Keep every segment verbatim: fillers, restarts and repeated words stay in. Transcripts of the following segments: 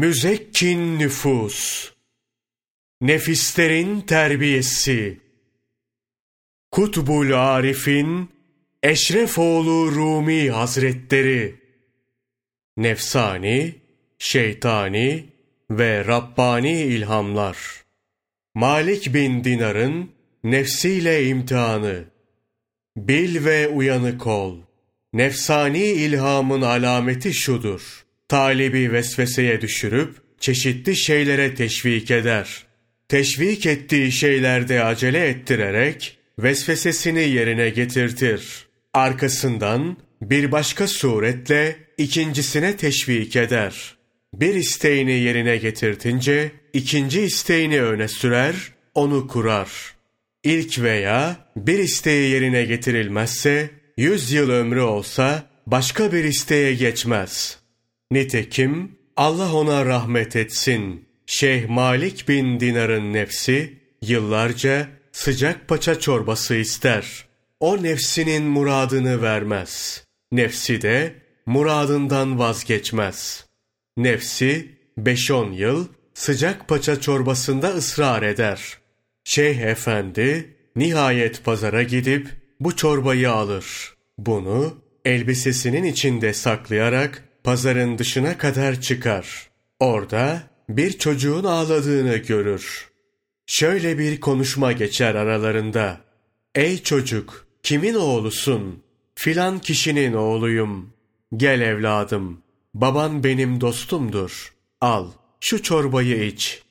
Müzekkin nüfus, nefislerin terbiyesi, Kutbul Arif'in Eşrefoğlu Rumi Hazretleri, nefsani, şeytani ve Rabbani ilhamlar, Malik bin Dinar'ın nefsiyle imtihanı, bil ve uyanık ol, nefsani ilhamın alameti şudur: talibi vesveseye düşürüp çeşitli şeylere teşvik eder. Teşvik ettiği şeylerde acele ettirerek vesvesesini yerine getirtir. Arkasından bir başka suretle ikincisine teşvik eder. Bir isteğini yerine getirtince ikinci isteğini öne sürer, onu kurar. İlk veya bir isteği yerine getirilmezse yüz yıl ömrü olsa başka bir isteğe geçmez. Nitekim Allah ona rahmet etsin, Şeyh Malik bin Dinar'ın nefsi yıllarca sıcak paça çorbası ister. O nefsinin muradını vermez. Nefsi de muradından vazgeçmez. Nefsi beş on yıl sıcak paça çorbasında ısrar eder. Şeyh Efendi nihayet pazara gidip bu çorbayı alır. Bunu elbisesinin içinde saklayarak pazarın dışına kadar çıkar. Orada bir çocuğun ağladığını görür. Şöyle bir konuşma geçer aralarında. Ey çocuk, kimin oğlusun? Filan kişinin oğluyum. Gel evladım, baban benim dostumdur. Al, şu çorbayı iç.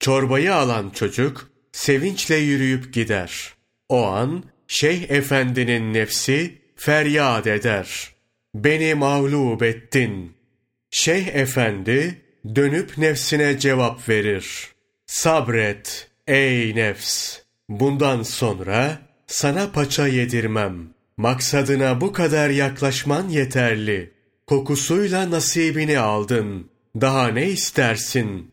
Çorbayı alan çocuk sevinçle yürüyüp gider. O an Şeyh Efendi'nin nefsi feryat eder: Beni mağlup ettin. Şeyh Efendi dönüp nefsine cevap verir: Sabret ey nefs, bundan sonra sana paça yedirmem. Maksadına bu kadar yaklaşman yeterli. Kokusuyla nasibini aldın. Daha ne istersin?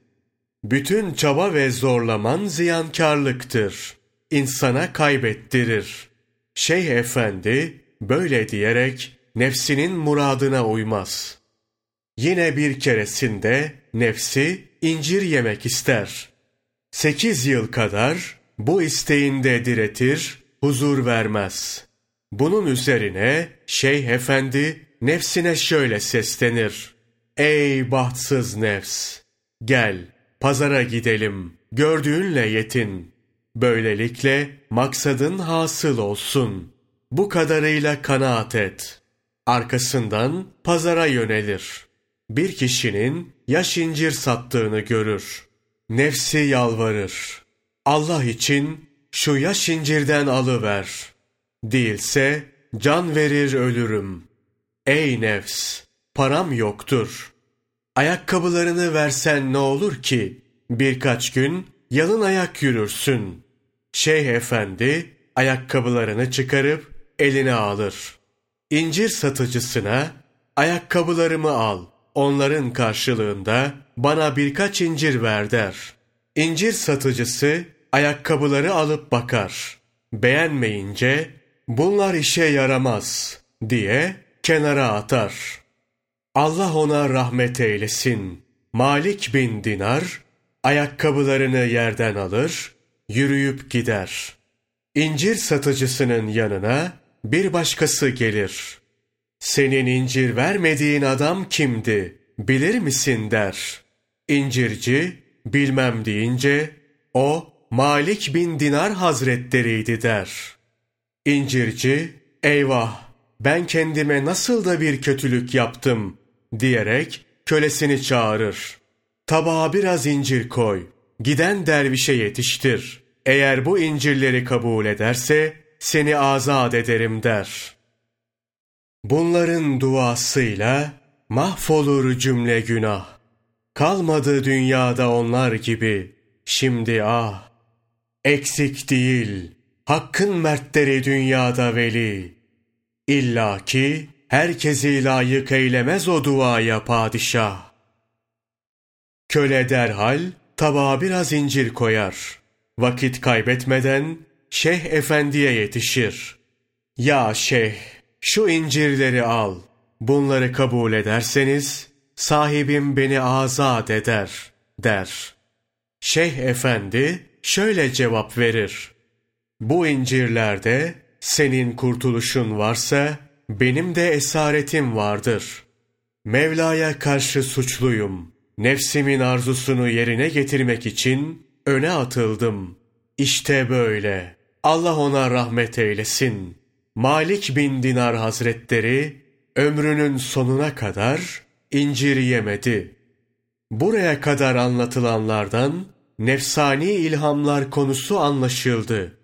Bütün çaba ve zorlaman ziyankarlıktır. İnsana kaybettirir. Şeyh Efendi böyle diyerek nefsinin muradına uymaz. Yine bir keresinde nefsi incir yemek ister. Sekiz yıl kadar bu isteğinde diretir, huzur vermez. Bunun üzerine Şeyh Efendi nefsine şöyle seslenir: Ey bahtsız nefs! Gel, pazara gidelim, gördüğünle yetin. Böylelikle maksadın hasıl olsun. Bu kadarıyla kanaat et. Arkasından pazara yönelir. Bir kişinin yaş incir sattığını görür. Nefsi yalvarır: Allah için şu yaş incirden alıver. Değilse can verir ölürüm. Ey nefs, param yoktur. Ayakkabılarını versen ne olur ki? Birkaç gün yalın ayak yürürsün. Şeyh Efendi ayakkabılarını çıkarıp eline alır. İncir satıcısına, ayakkabılarımı al, onların karşılığında bana birkaç incir ver der. İncir satıcısı ayakkabıları alıp bakar. Beğenmeyince, bunlar işe yaramaz diye kenara atar. Allah ona rahmet eylesin. Malik bin Dinar ayakkabılarını yerden alır, yürüyüp gider. İncir satıcısının yanına bir başkası gelir. Senin incir vermediğin adam kimdi, bilir misin der. İncirci bilmem deyince, o Malik bin Dinar Hazretleriydi der. İncirci eyvah, ben kendime nasıl da bir kötülük yaptım diyerek kölesini çağırır. Tabağa biraz incir koy, giden dervişe yetiştir. Eğer bu incirleri kabul ederse seni azat ederim der. Bunların duasıyla mahvolur cümle günah. Kalmadı dünyada onlar gibi. Şimdi ah! Eksik değil, hakkın mertleri dünyada veli. İlla ki herkesi layık eylemez o duaya padişah. Köle derhal tabağa biraz incir koyar. Vakit kaybetmeden Şeyh Efendi'ye yetişir. Ya Şeyh, şu incirleri al. Bunları kabul ederseniz sahibim beni azat eder, der. Şeyh Efendi şöyle cevap verir: bu incirlerde senin kurtuluşun varsa benim de esaretim vardır. Mevla'ya karşı suçluyum. Nefsimin arzusunu yerine getirmek için öne atıldım. İşte böyle. Allah ona rahmet eylesin. Malik bin Dinar Hazretleri ömrünün sonuna kadar incir yemedi. Buraya kadar anlatılanlardan nefsani ilhamlar konusu anlaşıldı.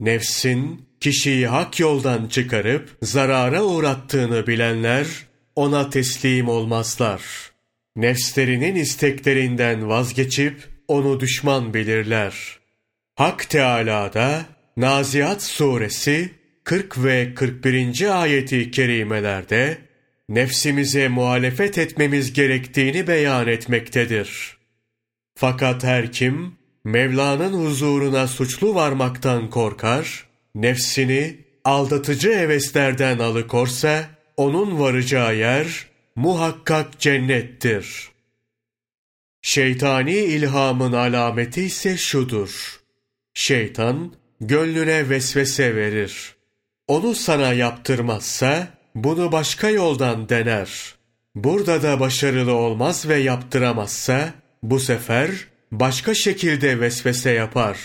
Nefsin kişiyi hak yoldan çıkarıp zarara uğrattığını bilenler ona teslim olmazlar. Nefslerinin isteklerinden vazgeçip onu düşman bilirler. Hak Teâlâ'da Naziat Suresi kırk ve kırk birinci ayeti kerimelerde nefsimize muhalefet etmemiz gerektiğini beyan etmektedir. Fakat her kim Mevla'nın huzuruna suçlu varmaktan korkar, nefsini aldatıcı heveslerden alıkorsa onun varacağı yer muhakkak cennettir. Şeytani ilhamın alameti ise şudur: şeytan gönlüne vesvese verir. Onu sana yaptırmazsa bunu başka yoldan dener. Burada da başarılı olmaz ve yaptıramazsa bu sefer başka şekilde vesvese yapar.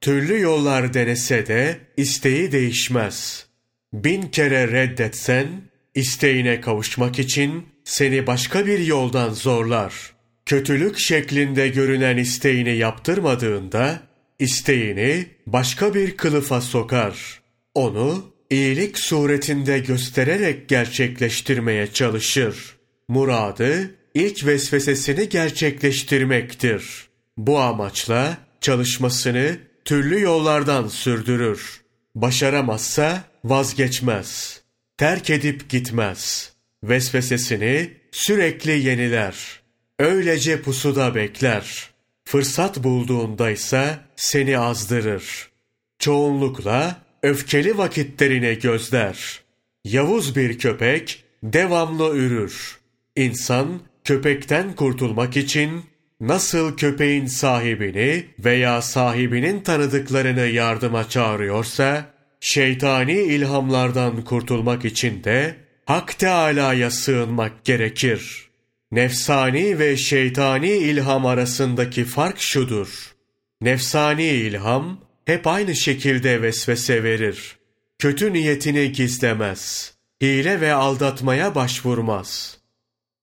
Türlü yollar denese de isteği değişmez. Bin kere reddetsen isteğine kavuşmak için seni başka bir yoldan zorlar. Kötülük şeklinde görünen isteğini yaptırmadığında isteğini başka bir kılıfa sokar. Onu iyilik suretinde göstererek gerçekleştirmeye çalışır. Muradı ilk vesvesesini gerçekleştirmektir. Bu amaçla çalışmasını türlü yollardan sürdürür. Başaramazsa vazgeçmez. Terk edip gitmez. Vesvesesini sürekli yeniler. Öylece pusuda bekler. Fırsat bulduğunda ise seni azdırır. Çoğunlukla öfkeli vakitlerine gözler. Yavuz bir köpek devamlı ürür. İnsan köpekten kurtulmak için nasıl köpeğin sahibini veya sahibinin tanıdıklarını yardıma çağırıyorsa, şeytani ilhamlardan kurtulmak için de Hak Teâlâ'ya sığınmak gerekir. Nefsani ve şeytani ilham arasındaki fark şudur: nefsani ilham hep aynı şekilde vesvese verir. Kötü niyetini gizlemez. Hile ve aldatmaya başvurmaz.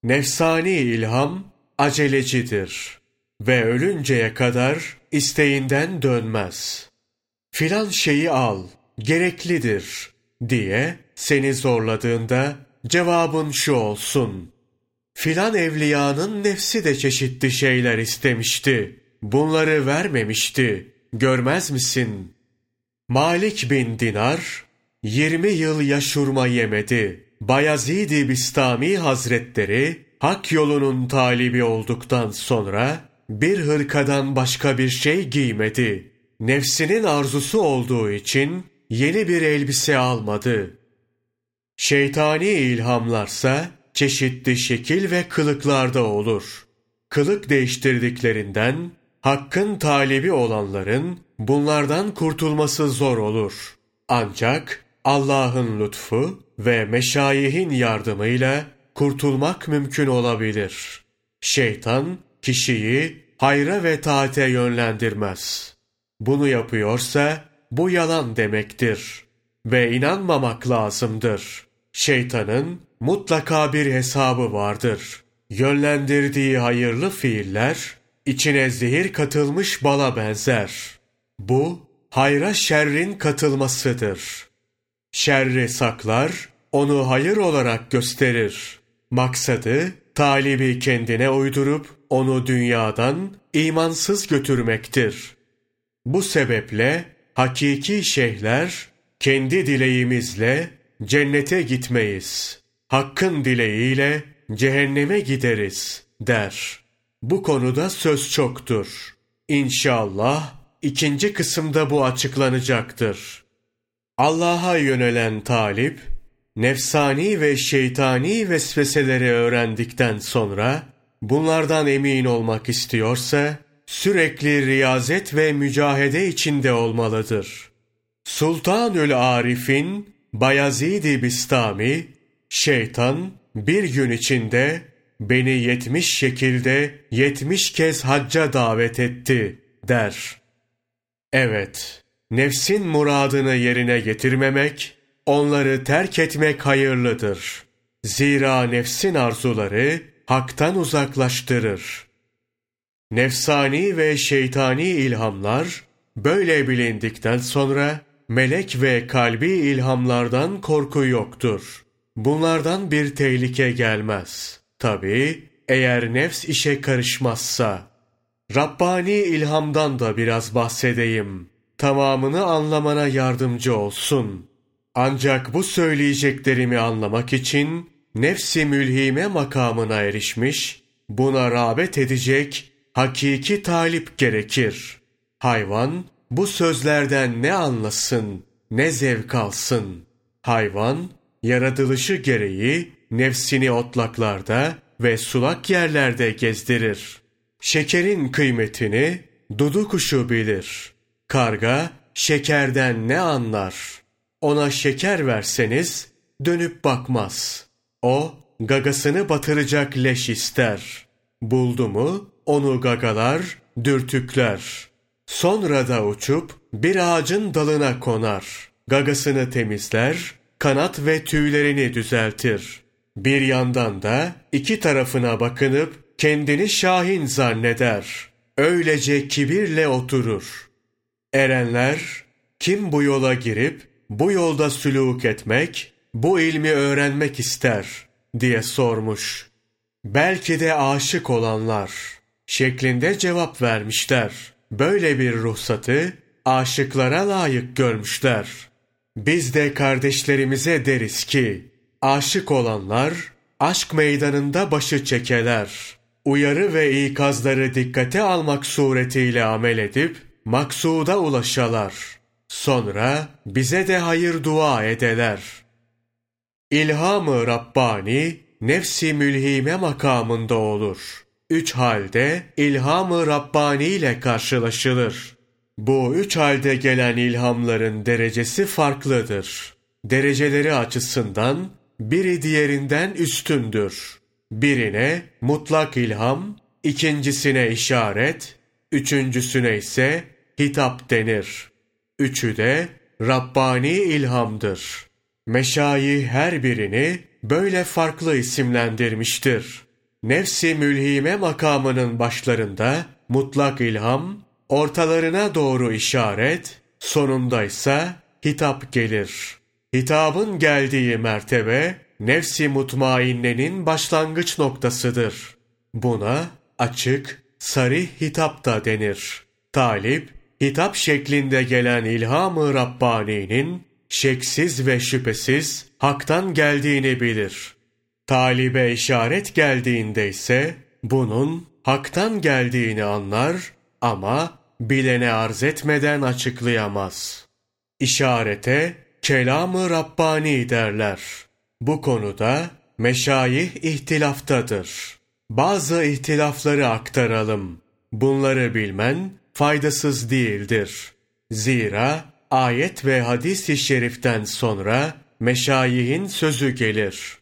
Nefsani ilham acelecidir ve ölünceye kadar isteğinden dönmez. Filan şeyi al, gereklidir diye seni zorladığında cevabın şu olsun: filan evliyanın nefsi de çeşitli şeyler istemişti. Bunları vermemişti. Görmez misin? Malik bin Dinar yirmi yıl yaşurma yemedi. Bayezid-i Bistami Hazretleri hak yolunun talibi olduktan sonra bir hırkadan başka bir şey giymedi. Nefsinin arzusu olduğu için yeni bir elbise almadı. Şeytani ilhamlarsa çeşitli şekil ve kılıklarda olur. Kılık değiştirdiklerinden hakkın talibi olanların bunlardan kurtulması zor olur. Ancak Allah'ın lütfu ve meşayihin yardımıyla kurtulmak mümkün olabilir. Şeytan kişiyi hayra ve taate yönlendirmez. Bunu yapıyorsa bu yalan demektir ve inanmamak lazımdır. Şeytanın mutlaka bir hesabı vardır. Yönlendirdiği hayırlı fiiller içine zehir katılmış bala benzer. Bu hayra şerrin katılmasıdır. Şerri saklar, onu hayır olarak gösterir. Maksadı talibi kendine uydurup onu dünyadan imansız götürmektir. Bu sebeple hakiki şeyhler kendi dileğimizle cennete gitmeyiz, hakkın dileğiyle cehenneme gideriz der. Bu konuda söz çoktur. İnşallah ikinci kısımda bu açıklanacaktır. Allah'a yönelen talip, nefsani ve şeytani vesveseleri öğrendikten sonra, bunlardan emin olmak istiyorsa, sürekli riyazet ve mücahede içinde olmalıdır. Sultanül Arif'in Bayezid-i Bistami, şeytan bir gün içinde beni yetmiş şekilde yetmiş kez hacca davet etti der. Evet, nefsin muradını yerine getirmemek, onları terk etmek hayırlıdır. Zira nefsin arzuları haktan uzaklaştırır. Nefsani ve şeytani ilhamlar böyle bilindikten sonra melek ve kalbi ilhamlardan korku yoktur. Bunlardan bir tehlike gelmez. Tabii eğer nefs işe karışmazsa. Rabbani ilhamdan da biraz bahsedeyim. Tamamını anlamana yardımcı olsun. Ancak bu söyleyeceklerimi anlamak için nefsi mülhime makamına erişmiş, buna rağbet edecek hakiki talip gerekir. Hayvan bu sözlerden ne anlasın, ne zevk alsın. Hayvan, yaratılışı gereği nefsini otlaklarda ve sulak yerlerde gezdirir. Şekerin kıymetini dudu kuşu bilir. Karga şekerden ne anlar? Ona şeker verseniz dönüp bakmaz. O gagasını batıracak leş ister. Buldu mu onu gagalar, dürtükler. Sonra da uçup bir ağacın dalına konar. Gagasını temizler, kanat ve tüylerini düzeltir. Bir yandan da iki tarafına bakınıp kendini şahin zanneder. Öylece kibirle oturur. Erenler, kim bu yola girip bu yolda sülûk etmek, bu ilmi öğrenmek ister diye sormuş. Belki de aşık olanlar şeklinde cevap vermişler. Böyle bir ruhsatı aşıklara layık görmüşler. Biz de kardeşlerimize deriz ki, aşık olanlar aşk meydanında başı çekeler. Uyarı ve ikazları dikkate almak suretiyle amel edip maksuda ulaşalar. Sonra bize de hayır dua edeler. İlham-ı Rabbani nefsi mülhime makamında olur. Üç halde ilham-ı Rabbani ile karşılaşılır. Bu üç halde gelen ilhamların derecesi farklıdır. Dereceleri açısından biri diğerinden üstündür. Birine mutlak ilham, ikincisine işaret, üçüncüsüne ise hitap denir. Üçü de Rabbani ilhamdır. Meşayih her birini böyle farklı isimlendirmiştir. Nefsi mülhime makamının başlarında mutlak ilham, ortalarına doğru işaret, sonundaysa hitap gelir. Hitabın geldiği mertebe, nefsi mutmainnenin başlangıç noktasıdır. Buna açık, sarih hitap da denir. Talip, hitap şeklinde gelen ilham-ı Rabbani'nin, şeksiz ve şüphesiz haktan geldiğini bilir. Talibe işaret geldiğinde ise, bunun haktan geldiğini anlar ama bilene arz etmeden açıklayamaz. İşarete kelam-ı Rabbani derler. Bu konuda meşayih ihtilaftadır. Bazı ihtilafları aktaralım. Bunları bilmen faydasız değildir. Zira ayet ve hadis-i şeriften sonra meşayihin sözü gelir.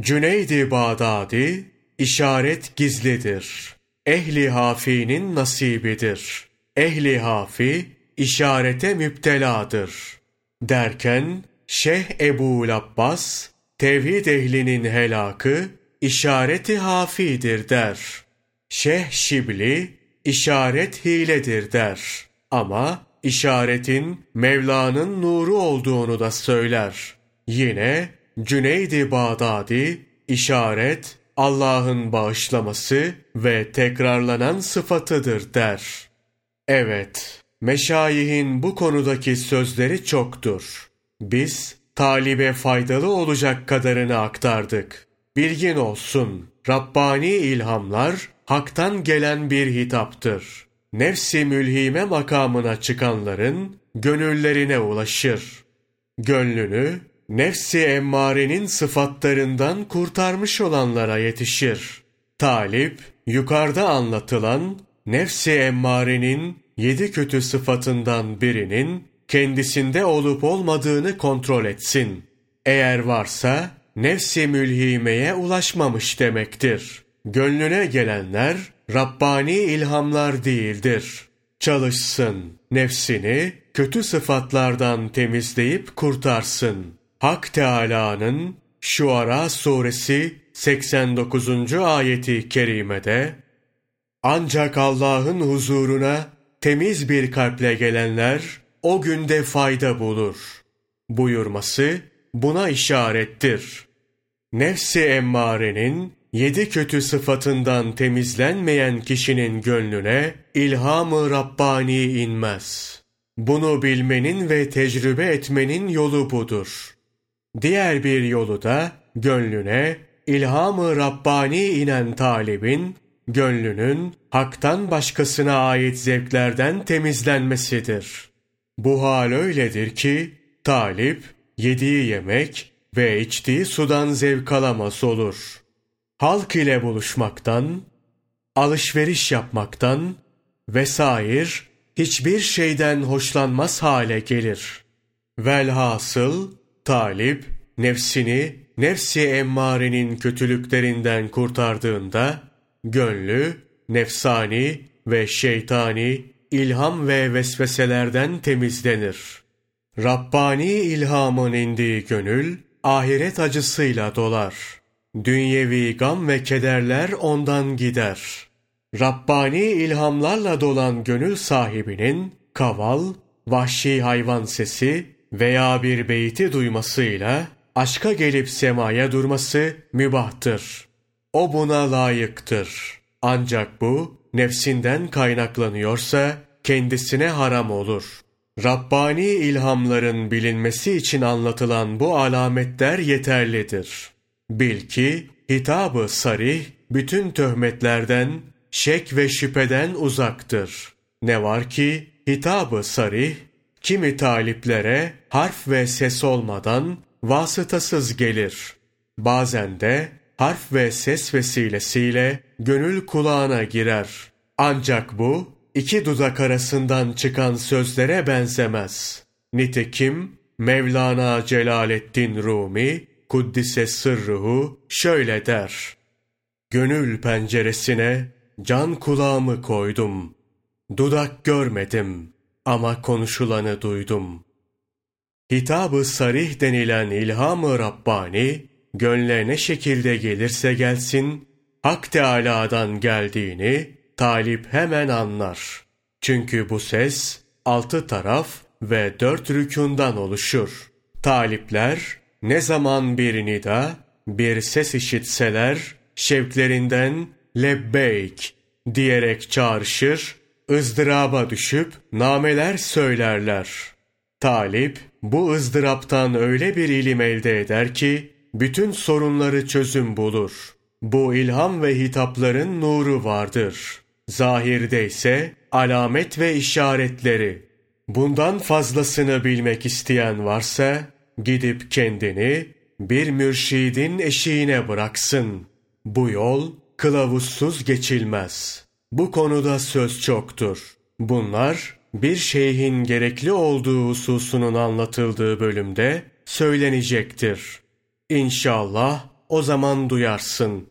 Cüneyd-i Bağdadi, işaret gizlidir. Ehli hafinin nasibidir. Ehli hafi, işarete müpteladır. Derken, Şeyh Ebu'l Abbas, tevhid ehlinin helakı, işareti hafidir der. Şeyh Şibli, işaret hiledir der. Ama işaretin Mevla'nın nuru olduğunu da söyler. Yine, Cüneyd-i Bağdadi, işaret, Allah'ın bağışlaması ve tekrarlanan sıfatıdır der. Evet, meşayihin bu konudaki sözleri çoktur. Biz, talibe faydalı olacak kadarını aktardık. Bilgin olsun, Rabbani ilhamlar, haktan gelen bir hitaptır. Nefsi mülhime makamına çıkanların, gönüllerine ulaşır. Gönlünü, nefs-i emmarenin sıfatlarından kurtarmış olanlara yetişir. Talip, yukarıda anlatılan nefs-i emmarenin yedi kötü sıfatından birinin kendisinde olup olmadığını kontrol etsin. Eğer varsa nefs-i mülhimeye ulaşmamış demektir. Gönlüne gelenler Rabbani ilhamlar değildir. Çalışsın, nefsini kötü sıfatlardan temizleyip kurtarsın. Hak Teâlâ'nın Şuara Suresi seksen dokuzuncu ayeti kerimede, ancak Allah'ın huzuruna temiz bir kalple gelenler o günde fayda bulur buyurması buna işarettir. Nefs-i emmarenin yedi kötü sıfatından temizlenmeyen kişinin gönlüne ilham-ı Rabbani inmez. Bunu bilmenin ve tecrübe etmenin yolu budur. Diğer bir yolu da gönlüne ilham-ı Rabbani inen talibin, gönlünün haktan başkasına ait zevklerden temizlenmesidir. Bu hal öyledir ki talip yediği yemek ve içtiği sudan zevk alamaz olur. Halk ile buluşmaktan, alışveriş yapmaktan vesaire hiçbir şeyden hoşlanmaz hale gelir. Velhasıl talip nefsini nefs-i emmarenin kötülüklerinden kurtardığında gönlü nefsani ve şeytani ilham ve vesveselerden temizlenir. Rabbani ilhamın indiği gönül ahiret acısıyla dolar. Dünyevi gam ve kederler ondan gider. Rabbani ilhamlarla dolan gönül sahibinin kaval, vahşi hayvan sesi veya bir beyti duymasıyla aşka gelip semaya durması mübahtır. O buna layıktır. Ancak bu nefsinden kaynaklanıyorsa kendisine haram olur. Rabbani ilhamların bilinmesi için anlatılan bu alametler yeterlidir. Bil ki hitab-ı sarih bütün töhmetlerden, şek ve şüpheden uzaktır. Ne var ki hitab-ı sarih kimi taliplere harf ve ses olmadan vasıtasız gelir. Bazen de harf ve ses vesilesiyle gönül kulağına girer. Ancak bu iki dudak arasından çıkan sözlere benzemez. Nitekim Mevlana Celaleddin Rumi Kuddise sırruhu şöyle der: gönül penceresine can kulağımı koydum. Dudak görmedim ama konuşulanı duydum. Hitab-ı sarih denilen ilham-ı Rabbani, gönle ne şekilde gelirse gelsin, Hak Teâlâ'dan geldiğini talip hemen anlar. Çünkü bu ses altı taraf ve dört rükûndan oluşur. Talipler ne zaman bir nida, bir ses işitseler, şevklerinden lebbeyk diyerek çağrışır, ızdıraba düşüp nameler söylerler. Talip bu ızdıraptan öyle bir ilim elde eder ki, bütün sorunları çözüm bulur. Bu ilham ve hitapların nuru vardır. Zahirde ise alamet ve işaretleri. Bundan fazlasını bilmek isteyen varsa, gidip kendini bir mürşidin eşiğine bıraksın. Bu yol kılavuzsuz geçilmez. Bu konuda söz çoktur. Bunlar bir şeyhin gerekli olduğu hususunun anlatıldığı bölümde söylenecektir. İnşallah o zaman duyarsın.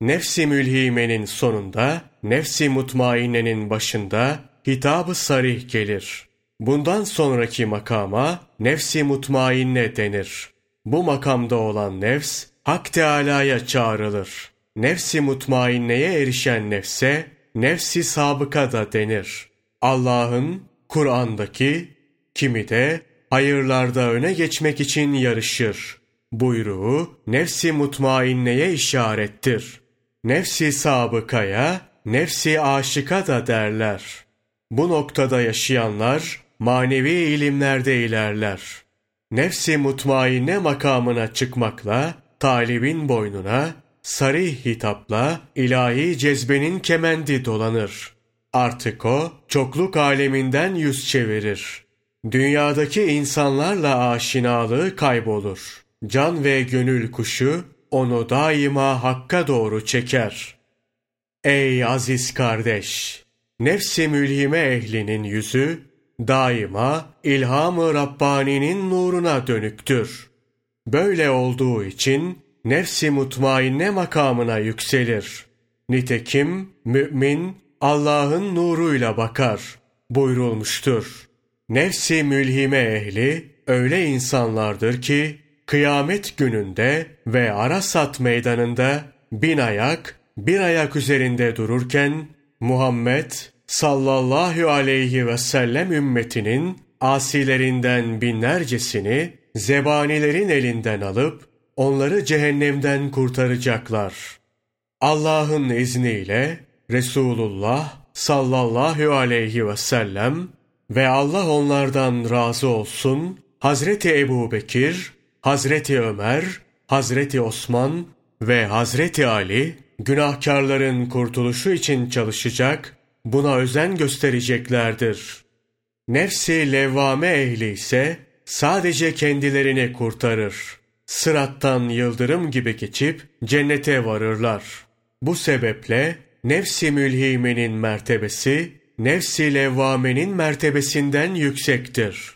Nefs-i mülhimenin sonunda, nefs-i mutmainnenin başında hitab-ı sarih gelir. Bundan sonraki makama nefs-i mutmainne denir. Bu makamda olan nefs Hak Teâlâ'ya çağrılır. Nefs-i mutmainneye erişen nefse nefs-i sabıka da denir. Allah'ın Kur'an'daki kimi de hayırlarda öne geçmek için yarışır buyruğu nefs-i mutmainneye işarettir. Nefs-i sabıkaya nefs-i aşika da derler. Bu noktada yaşayanlar manevi ilimlerde ilerler. Nefs-i mutmainne makamına çıkmakla talibin boynuna sarih hitapla ilahi cezbenin kemendi dolanır. Artık o çokluk aleminden yüz çevirir. Dünyadaki insanlarla aşinalığı kaybolur. Can ve gönül kuşu onu daima hakka doğru çeker. Ey aziz kardeş! Nefs-i mülhime ehlinin yüzü daima ilham-ı Rabbani'nin nuruna dönüktür. Böyle olduğu için nefs-i mutmainne makamına yükselir. Nitekim mümin Allah'ın nuruyla bakar buyrulmuştur. Nefs-i mülhime ehli öyle insanlardır ki kıyamet gününde ve Arasat meydanında bin ayak bir ayak üzerinde dururken Muhammed sallallahu aleyhi ve sellem ümmetinin asilerinden binlercesini zebanilerin elinden alıp onları cehennemden kurtaracaklar. Allah'ın izniyle Resulullah sallallahu aleyhi ve sellem ve Allah onlardan razı olsun Hazreti Ebubekir, Hazreti Ömer, Hazreti Osman ve Hazreti Ali günahkarların kurtuluşu için çalışacak, buna özen göstereceklerdir. Nefsi levvame ehli ise sadece kendilerini kurtarır. Sırattan yıldırım gibi geçip cennete varırlar. Bu sebeple nefsi mülhimenin mertebesi, nefsi levvamenin mertebesinden yüksektir.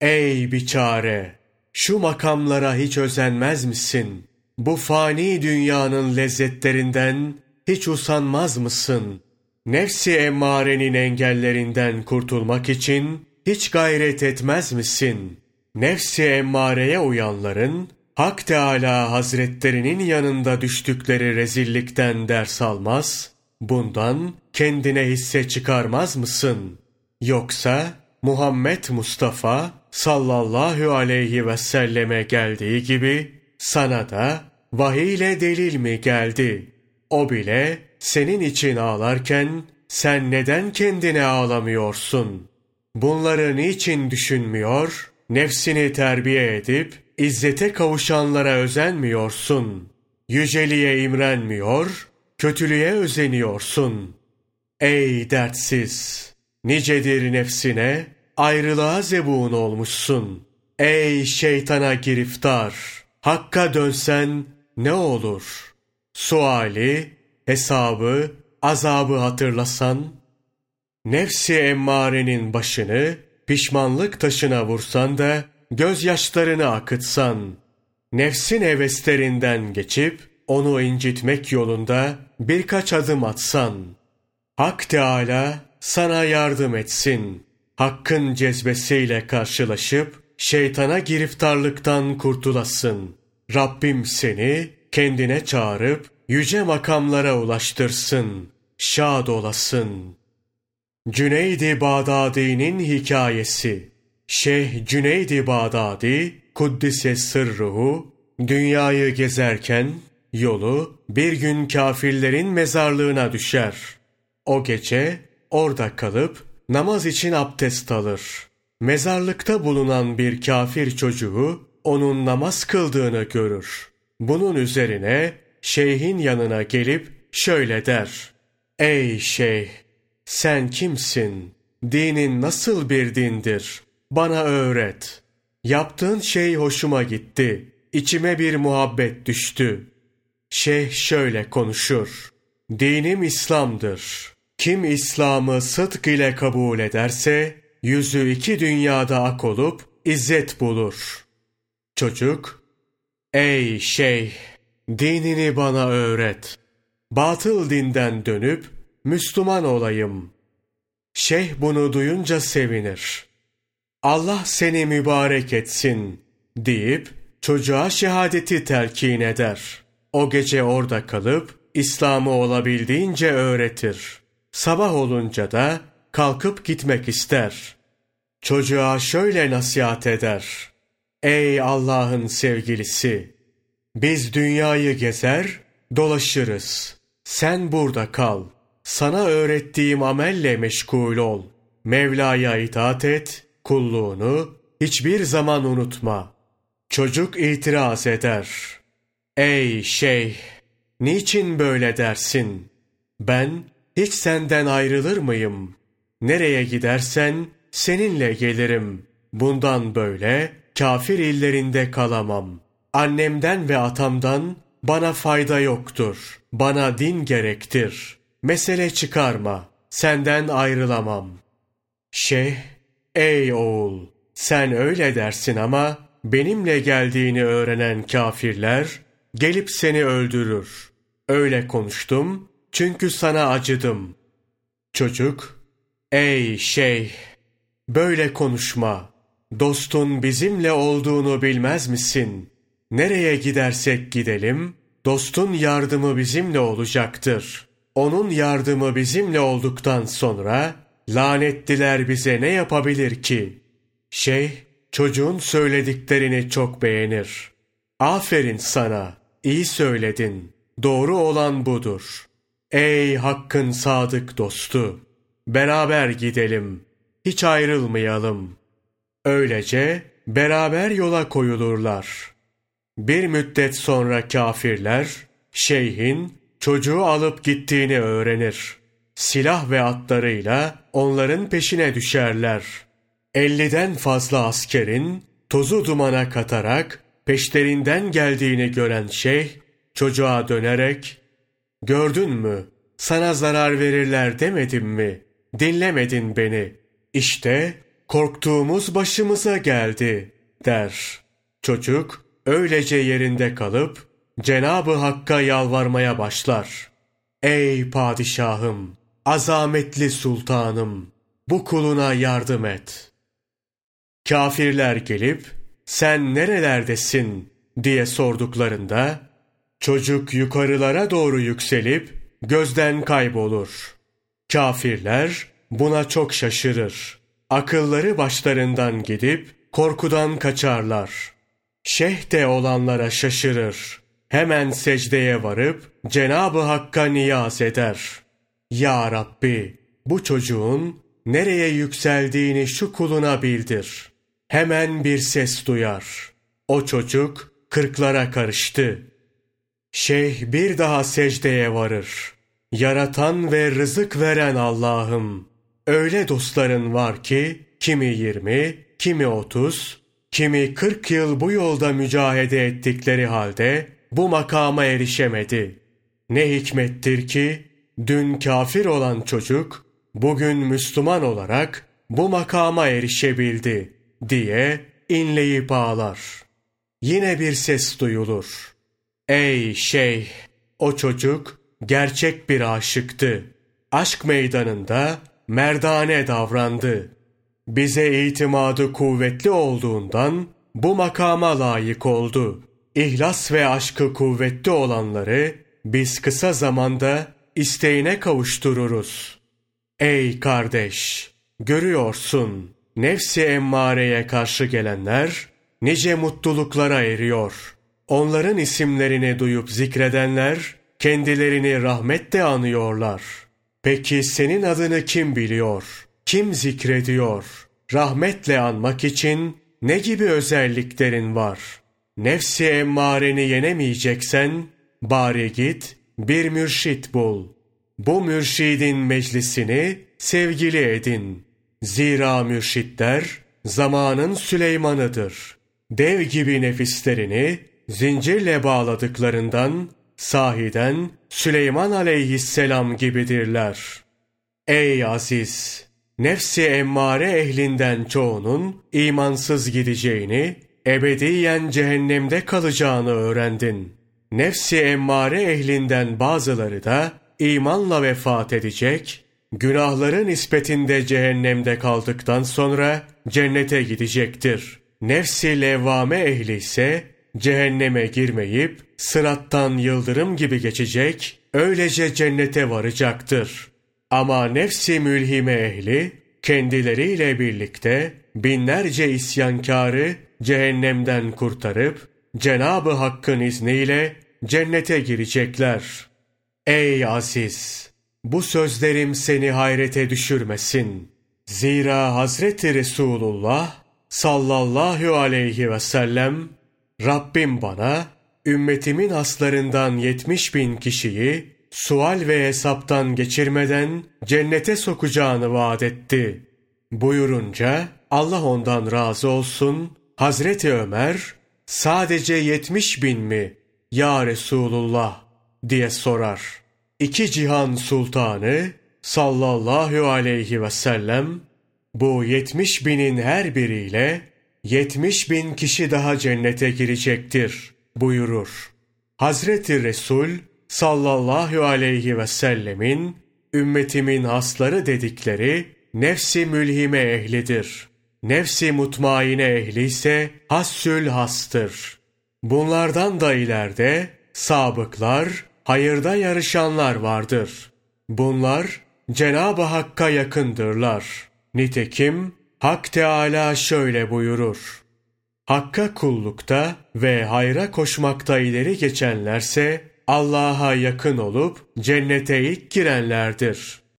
Ey biçare! Şu makamlara hiç özenmez misin? Bu fani dünyanın lezzetlerinden hiç usanmaz mısın? Nefsi emmarenin engellerinden kurtulmak için hiç gayret etmez misin? Nefsi emmareye uyanların, Hak Teâlâ Hazretlerinin yanında düştükleri rezillikten ders almaz, bundan kendine hisse çıkarmaz mısın? Yoksa Muhammed Mustafa sallallahu aleyhi ve selleme geldiği gibi sana da vahiy ile delil mi geldi? O bile senin için ağlarken sen neden kendine ağlamıyorsun? Bunları niçin düşünmüyor, nefsini terbiye edip izzete kavuşanlara özenmiyorsun? Yüceliğe imrenmiyor, kötülüğe özeniyorsun. Ey dertsiz! Nicedir nefsine, ayrılığa zebun olmuşsun. Ey şeytana giriftar! Hakka dönsen ne olur? Suali, hesabı, azabı hatırlasan, nefsi emmarenin başını pişmanlık taşına vursan da gözyaşlarını akıtsan, nefsin heveslerinden geçip onu incitmek yolunda birkaç adım atsan, Hak Teâlâ sana yardım etsin. Hakkın cezbesiyle karşılaşıp şeytana giriftarlıktan kurtulasın. Rabbim seni kendine çağırıp yüce makamlara ulaştırsın. Şad olasın. Cüneyd-i Bağdadi'nin hikayesi. Şeyh Cüneyd-i Bağdadi, Kuddise sırruhu, dünyayı gezerken yolu bir gün kafirlerin mezarlığına düşer. O gece orada kalıp namaz için abdest alır. Mezarlıkta bulunan bir kafir çocuğu onun namaz kıldığını görür. Bunun üzerine şeyhin yanına gelip şöyle der: Ey şeyh! Sen kimsin? Dinin nasıl bir dindir? Bana öğret. Yaptığın şey hoşuma gitti. İçime bir muhabbet düştü. Şeyh şöyle konuşur: Dinim İslam'dır. Kim İslam'ı sıdk ile kabul ederse, yüzü iki dünyada ak olup izzet bulur. Çocuk: Ey şeyh! Dinini bana öğret. Batıl dinden dönüp Müslüman olayım. Şeyh bunu duyunca sevinir. Allah seni mübarek etsin deyip çocuğa şehadeti telkin eder. O gece orada kalıp İslam'ı olabildiğince öğretir. Sabah olunca da kalkıp gitmek ister. Çocuğa şöyle nasihat eder: Ey Allah'ın sevgilisi! Biz dünyayı gezer, dolaşırız. Sen burada kal. Sana öğrettiğim amelle meşgul ol. Mevla'ya itaat et, kulluğunu hiçbir zaman unutma. Çocuk itiraz eder: Ey şeyh! Niçin böyle dersin? Ben hiç senden ayrılır mıyım? Nereye gidersen seninle gelirim. Bundan böyle kafir illerinde kalamam. Annemden ve atamdan bana fayda yoktur. Bana din gerektir. Mesele çıkarma. Senden ayrılamam. Şeyh, ey oğul, sen öyle dersin ama benimle geldiğini öğrenen kafirler gelip seni öldürür. Öyle konuştum çünkü sana acıdım. Çocuk, ey şeyh, böyle konuşma. Dostun bizimle olduğunu bilmez misin? Nereye gidersek gidelim, dostun yardımı bizimle olacaktır. Onun yardımı bizimle olduktan sonra lanetliler bize ne yapabilir ki? Şeyh, çocuğun söylediklerini çok beğenir. Aferin sana, iyi söyledin. Doğru olan budur. Ey Hakk'ın sadık dostu! Beraber gidelim, hiç ayrılmayalım. Öylece beraber yola koyulurlar. Bir müddet sonra kafirler, şeyhin çocuğu alıp gittiğini öğrenir. Silah ve atlarıyla onların peşine düşerler. Elliden fazla askerin tozu dumana katarak peşlerinden geldiğini gören şeyh, çocuğa dönerek, ''Gördün mü? Sana zarar verirler demedim mi? Dinlemedin beni. İşte korktuğumuz başımıza geldi.'' der. Çocuk öylece yerinde kalıp Cenab-ı Hakk'a yalvarmaya başlar. ''Ey padişahım, azametli sultanım, bu kuluna yardım et.'' Kafirler gelip ''Sen nerelerdesin?'' diye sorduklarında, çocuk yukarılara doğru yükselip gözden kaybolur. Kafirler buna çok şaşırır. Akılları başlarından gidip korkudan kaçarlar. Şeyh de olanlara şaşırır. Hemen secdeye varıp Cenab-ı Hakk'a niyaz eder. Ya Rabbi, bu çocuğun nereye yükseldiğini şu kuluna bildir. Hemen bir ses duyar. O çocuk kırklara karıştı. Şeyh bir daha secdeye varır. Yaratan ve rızık veren Allah'ım, öyle dostların var ki kimi yirmi, kimi otuz, kimi kırk yıl bu yolda mücahede ettikleri halde bu makama erişemedi. Ne hikmettir ki dün kafir olan çocuk bugün Müslüman olarak bu makama erişebildi diye inleyip ağlar. Yine bir ses duyulur. Ey şeyh, o çocuk gerçek bir aşıktı. Aşk meydanında merdane davrandı. Bize itimadı kuvvetli olduğundan bu makama layık oldu. İhlas ve aşkı kuvvetli olanları biz kısa zamanda isteğine kavuştururuz. Ey kardeş, görüyorsun, nefsi emmareye karşı gelenler nice mutluluklara eriyor. Onların isimlerini duyup zikredenler, kendilerini rahmetle anıyorlar. Peki senin adını kim biliyor? Kim zikrediyor? Rahmetle anmak için ne gibi özelliklerin var? Nefsi emmareni yenemeyeceksen, bari git bir mürşit bul. Bu mürşidin meclisini sevgili edin. Zira mürşitler zamanın Süleyman'ıdır. Dev gibi nefislerini zincirle bağladıklarından sahiden Süleyman aleyhisselam gibidirler. Ey aziz! Nefsi emmare ehlinden çoğunun imansız gideceğini, ebediyen cehennemde kalacağını öğrendin. Nefsi emmare ehlinden bazıları da imanla vefat edecek, günahların nispetinde cehennemde kaldıktan sonra cennete gidecektir. Nefsi levvame ehli ise cehenneme girmeyip sırattan yıldırım gibi geçecek, öylece cennete varacaktır. Ama nefsi mülhime ehli, kendileriyle birlikte binlerce isyankârı cehennemden kurtarıp Cenab-ı Hakk'ın izniyle cennete girecekler. Ey aziz! Bu sözlerim seni hayrete düşürmesin. Zira Hazreti Resulullah sallallahu aleyhi ve sellem, Rabbim bana, ümmetimin aslarından yetmiş bin kişiyi sual ve hesaptan geçirmeden cennete sokacağını vaat etti buyurunca, Allah ondan razı olsun, Hazreti Ömer sadece yetmiş bin mi ya Resulullah diye sorar. İki cihan sultanı sallallahu aleyhi ve sellem bu yetmiş binin her biriyle yetmiş bin kişi daha cennete girecektir buyurur. Hazreti Resul sallallahu aleyhi ve sellemin ümmetimin hasları dedikleri nefsi mülhime ehlidir. Nefsi mutmaine ehli ise hassül hastır. Bunlardan da ileride sabıklar, hayırda yarışanlar vardır. Bunlar Cenab-ı Hakk'a yakındırlar. Nitekim Hak Teâlâ şöyle buyurur: Hakk'a kullukta ve hayra koşmakta ileri geçenlerse Allah'a yakın olup cennete ilk girenlerdir.